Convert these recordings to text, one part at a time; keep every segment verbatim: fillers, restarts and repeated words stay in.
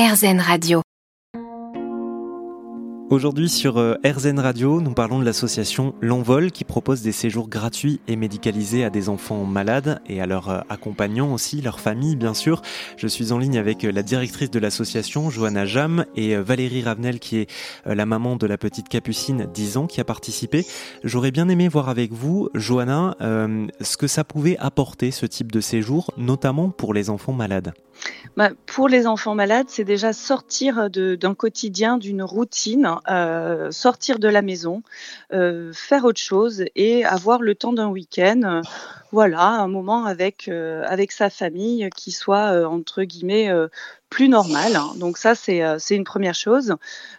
R-Zen Radio. Aujourd'hui sur R-Zen Radio, nous parlons de l'association L'Envol qui propose des séjours gratuits et médicalisés à des enfants malades et à leurs accompagnants aussi, leurs familles bien sûr. Je suis en ligne avec la directrice de l'association, Johanna Jam, et Valérie Ravenel qui est la maman de la petite Capucine, dix ans, qui a participé. J'aurais bien aimé voir avec vous, Johanna, euh, ce que ça pouvait apporter ce type de séjour, notamment pour les enfants malades. Bah, pour les enfants malades, c'est déjà sortir de, d'un quotidien, d'une routine, euh, sortir de la maison, euh, faire autre chose et avoir le temps d'un week-end, euh, voilà, un moment avec, euh, avec sa famille qui soit, euh, entre guillemets, euh, plus normal. Donc ça, c'est, c'est une première chose.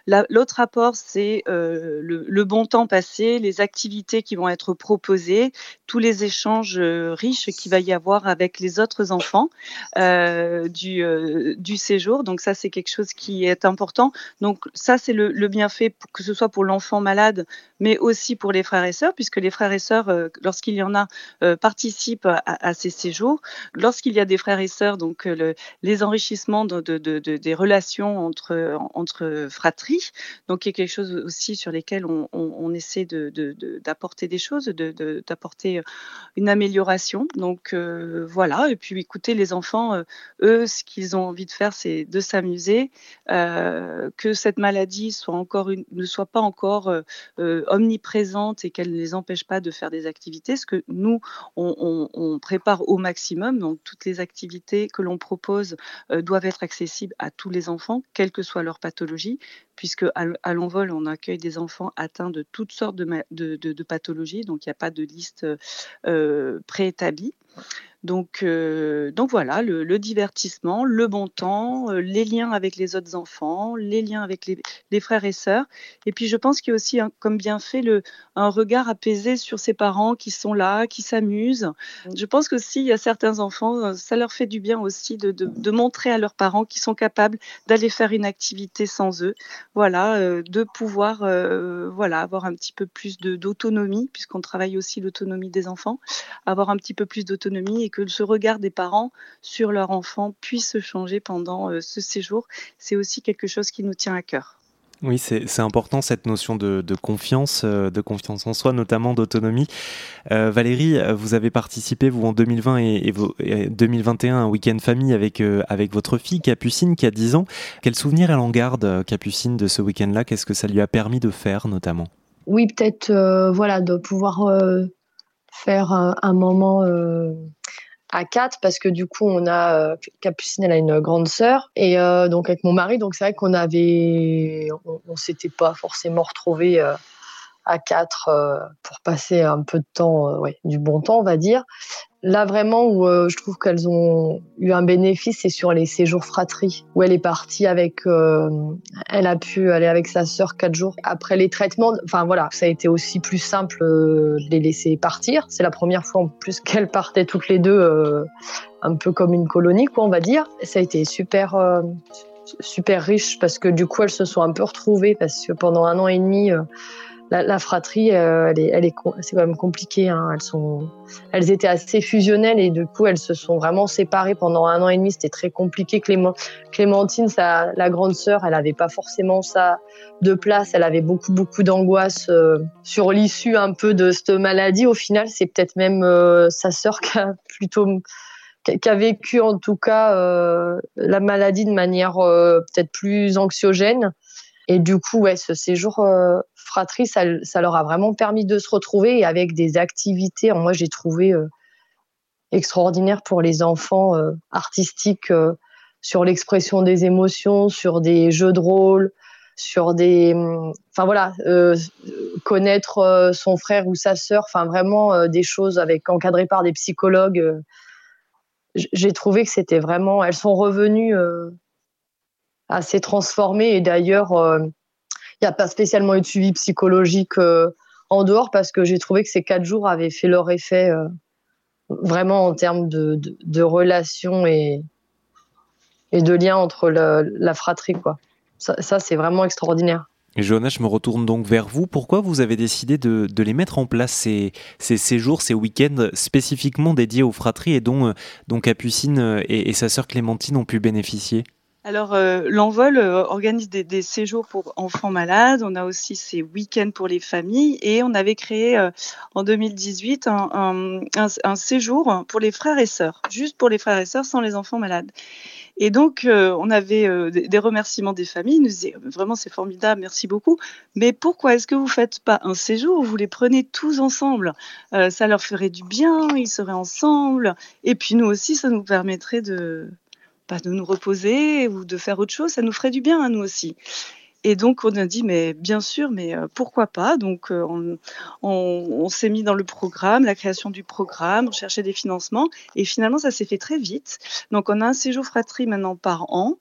La, l'autre apport, c'est euh, le, le bon temps passé, les activités qui vont être proposées, tous les échanges euh, riches qu'il va y avoir avec les autres enfants euh, du, euh, du séjour. Donc ça, c'est quelque chose qui est important. Donc ça, c'est le, le bienfait, pour, que ce soit pour l'enfant malade, mais aussi pour les frères et sœurs, puisque les frères et sœurs, euh, lorsqu'il y en a, euh, participent à, à ces séjours. Lorsqu'il y a des frères et sœurs, donc euh, le, les enrichissements de De, de, de, des relations entre, entre fratries, donc il y a quelque chose aussi sur lesquels on, on, on essaie de, de, de, d'apporter des choses, de, de, d'apporter une amélioration, donc euh, voilà, et puis écoutez les enfants, euh, eux, ce qu'ils ont envie de faire, c'est de s'amuser, euh, que cette maladie soit encore une, ne soit pas encore euh, euh, omniprésente et qu'elle ne les empêche pas de faire des activités, ce que nous, on, on, on prépare au maximum, donc toutes les activités que l'on propose euh, doivent être accessible à tous les enfants, quelle que soit leur pathologie, puisque à L'Envol, on accueille des enfants atteints de toutes sortes de, ma- de, de, de pathologies, donc il n'y a pas de liste euh, préétablie. Donc, euh, donc voilà, le, le divertissement, le bon temps, euh, les liens avec les autres enfants, les liens avec les, les frères et sœurs. Et puis je pense qu'il y a aussi, un, comme bienfait, le, un regard apaisé sur ces parents qui sont là, qui s'amusent. Je pense qu'aussi, il y a certains enfants, ça leur fait du bien aussi de, de, de montrer à leurs parents qu'ils sont capables d'aller faire une activité sans eux. Voilà, euh, de pouvoir euh, voilà, avoir un petit peu plus de, d'autonomie, puisqu'on travaille aussi l'autonomie des enfants, avoir un petit peu plus d'autonomie et que ce regard des parents sur leur enfant puisse changer pendant euh, ce séjour, c'est aussi quelque chose qui nous tient à cœur. Oui, c'est, c'est important cette notion de, de confiance, euh, de confiance en soi, notamment d'autonomie. Euh, Valérie, vous avez participé, vous, en deux mille vingt et, et, vos, et deux mille vingt et un, un week-end famille avec, euh, avec votre fille Capucine qui a dix ans. Quel souvenir elle en garde, Capucine, de ce week-end-là ? Qu'est-ce que ça lui a permis de faire, notamment ? Oui, peut-être euh, voilà, de pouvoir euh, faire un, un moment... Euh... à quatre, parce que du coup, on a euh, Capucine, elle a une grande sœur, et euh, donc avec mon mari, donc c'est vrai qu'on avait, on, on s'était pas forcément retrouvés euh, à quatre euh, pour passer un peu de temps, euh, ouais, du bon temps, on va dire. Là vraiment où euh, je trouve qu'elles ont eu un bénéfice, c'est sur les séjours fratries, où elle est partie avec, euh, elle a pu aller avec sa sœur quatre jours après les traitements. Enfin voilà, ça a été aussi plus simple euh, de les laisser partir. C'est la première fois en plus qu'elles partaient toutes les deux, euh, un peu comme une colonie, quoi, on va dire. Ça a été super, euh, super riche parce que du coup elles se sont un peu retrouvées parce que pendant un an et demi. Euh, La, la fratrie, euh, elle est, elle est, c'est quand même compliqué. Hein. Elles sont, elles étaient assez fusionnelles et du coup, elles se sont vraiment séparées pendant un an et demi. C'était très compliqué. Clément, Clémentine, sa, la grande sœur, elle n'avait pas forcément ça de place. Elle avait beaucoup, beaucoup d'angoisse euh, sur l'issue un peu de cette maladie. Au final, c'est peut-être même euh, sa sœur qui a plutôt, qui a vécu en tout cas euh, la maladie de manière euh, peut-être plus anxiogène. Et du coup, ouais, ce séjour euh, fratrie, ça, ça leur a vraiment permis de se retrouver et avec des activités. Alors moi, j'ai trouvé euh, extraordinaire pour les enfants euh, artistiques euh, sur l'expression des émotions, sur des jeux de rôle, sur des... Enfin, euh, voilà, euh, connaître euh, son frère ou sa sœur, enfin, vraiment euh, des choses avec, encadrées par des psychologues. Euh, j'ai trouvé que c'était vraiment... Elles sont revenues... Euh, assez transformée et d'ailleurs il euh, n'y a pas spécialement eu de suivi psychologique euh, en dehors parce que j'ai trouvé que ces quatre jours avaient fait leur effet euh, vraiment en termes de, de, de relations et, et de liens entre la, la fratrie, quoi. Ça, ça c'est vraiment extraordinaire. Et Johanna, je me retourne donc vers vous. Pourquoi vous avez décidé de, de les mettre en place, ces, ces séjours, ces week-ends spécifiquement dédiés aux fratries et dont, euh, dont Capucine et, et sa sœur Clémentine ont pu bénéficier ? Alors, euh, L'Envol euh, organise des, des séjours pour enfants malades. On a aussi ces week-ends pour les familles. Et on avait créé euh, en deux mille dix-huit un, un, un, un séjour pour les frères et sœurs, juste pour les frères et sœurs sans les enfants malades. Et donc, euh, on avait euh, des, des remerciements des familles. Ils nous disaient, vraiment, c'est formidable, merci beaucoup. Mais pourquoi est-ce que vous ne faites pas un séjour où vous les prenez tous ensemble ? euh, Ça leur ferait du bien, ils seraient ensemble. Et puis, nous aussi, ça nous permettrait de... de nous reposer ou de faire autre chose, ça nous ferait du bien à nous aussi. Et donc, on a dit, mais bien sûr, mais pourquoi pas ? Donc, on, on, on s'est mis dans le programme, la création du programme, on cherchait des financements. Et finalement, ça s'est fait très vite. Donc, on a un séjour fratrie maintenant par an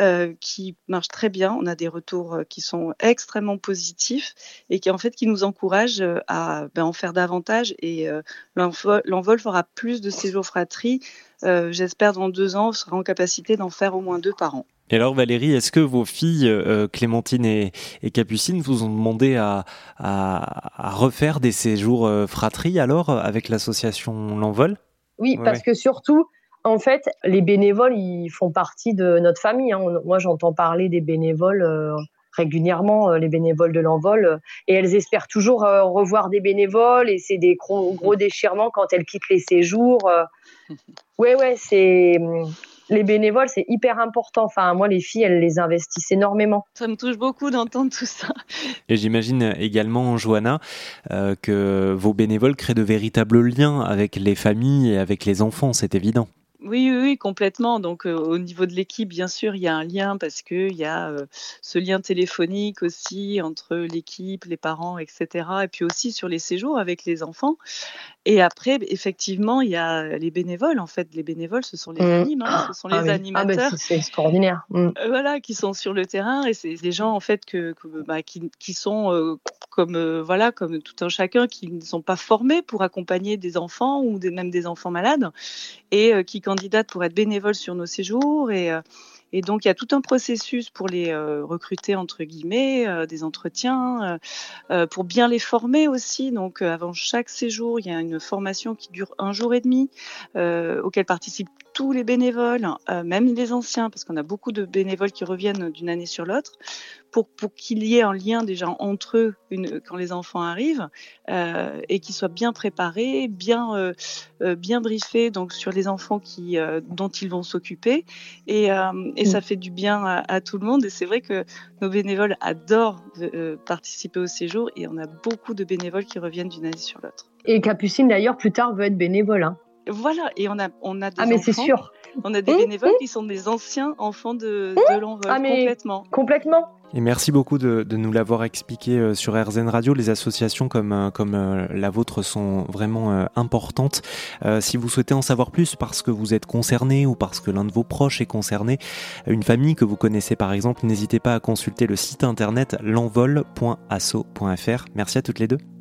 euh, qui marche très bien. On a des retours qui sont extrêmement positifs et qui, en fait, qui nous encouragent à ben, en faire davantage. Et euh, l'envol, l'envol fera plus de séjours fratrie. Euh, j'espère dans deux ans, on sera en capacité d'en faire au moins deux par an. Et alors Valérie, est-ce que vos filles, euh, Clémentine et, et Capucine, vous ont demandé à, à, à refaire des séjours euh, fratrie alors avec l'association L'Envol ? Oui, ouais, parce ouais. que surtout, en fait, les bénévoles, ils font partie de notre famille. Hein. Moi, j'entends parler des bénévoles euh, régulièrement, les bénévoles de L'Envol. Euh, et elles espèrent toujours euh, revoir des bénévoles et c'est des gros, gros déchirements quand elles quittent les séjours. Euh, ouais, ouais, c'est... Les bénévoles, c'est hyper important. Enfin, moi, les filles, elles les investissent énormément. Ça me touche beaucoup d'entendre tout ça. Et j'imagine également, Johanna, euh, que vos bénévoles créent de véritables liens avec les familles et avec les enfants, c'est évident. Oui, oui, oui, complètement. Donc, euh, au niveau de l'équipe, bien sûr, il y a un lien parce qu'il y a euh, ce lien téléphonique aussi entre l'équipe, les parents, et cetera. Et puis aussi sur les séjours avec les enfants. Et après, effectivement, il y a les bénévoles. En fait, les bénévoles, ce sont les mmh. animes, hein, ce sont ah les oui. animateurs. Ah ben, c'est, c'est extraordinaire. Mmh. Euh, voilà, qui sont sur le terrain et c'est des gens en fait que, que bah, qui, qui sont euh, comme euh, voilà, comme tout un chacun, qui ne sont pas formés pour accompagner des enfants ou des, même des enfants malades et euh, qui candidatent pour être bénévoles sur nos séjours et euh, Et donc, il y a tout un processus pour les euh, recruter, entre guillemets, euh, des entretiens, euh, pour bien les former aussi. Donc, euh, avant chaque séjour, il y a une formation qui dure un jour et demi, euh, auquel participent tous les bénévoles, euh, même les anciens, parce qu'on a beaucoup de bénévoles qui reviennent d'une année sur l'autre, pour, pour qu'il y ait un lien déjà entre eux une, quand les enfants arrivent euh, et qu'ils soient bien préparés, bien, euh, euh, bien briefés donc, sur les enfants qui, euh, dont ils vont s'occuper. Et, euh, et ça fait du bien à, à tout le monde. Et c'est vrai que nos bénévoles adorent euh, participer au séjour et on a beaucoup de bénévoles qui reviennent d'une année sur l'autre. Et Capucine, d'ailleurs, plus tard, veut être bénévole. Hein. Voilà, et on a, on a des ah mais enfants, c'est sûr. On a des mmh, bénévoles mmh. qui sont des anciens enfants de, mmh. de l'envol, ah complètement. Complètement. Et merci beaucoup de, de nous l'avoir expliqué sur R-Zen Radio. Les associations comme, comme la vôtre sont vraiment importantes. Euh, si vous souhaitez en savoir plus parce que vous êtes concerné ou parce que l'un de vos proches est concerné, une famille que vous connaissez par exemple, n'hésitez pas à consulter le site internet l'envol point asso point f r. Merci à toutes les deux.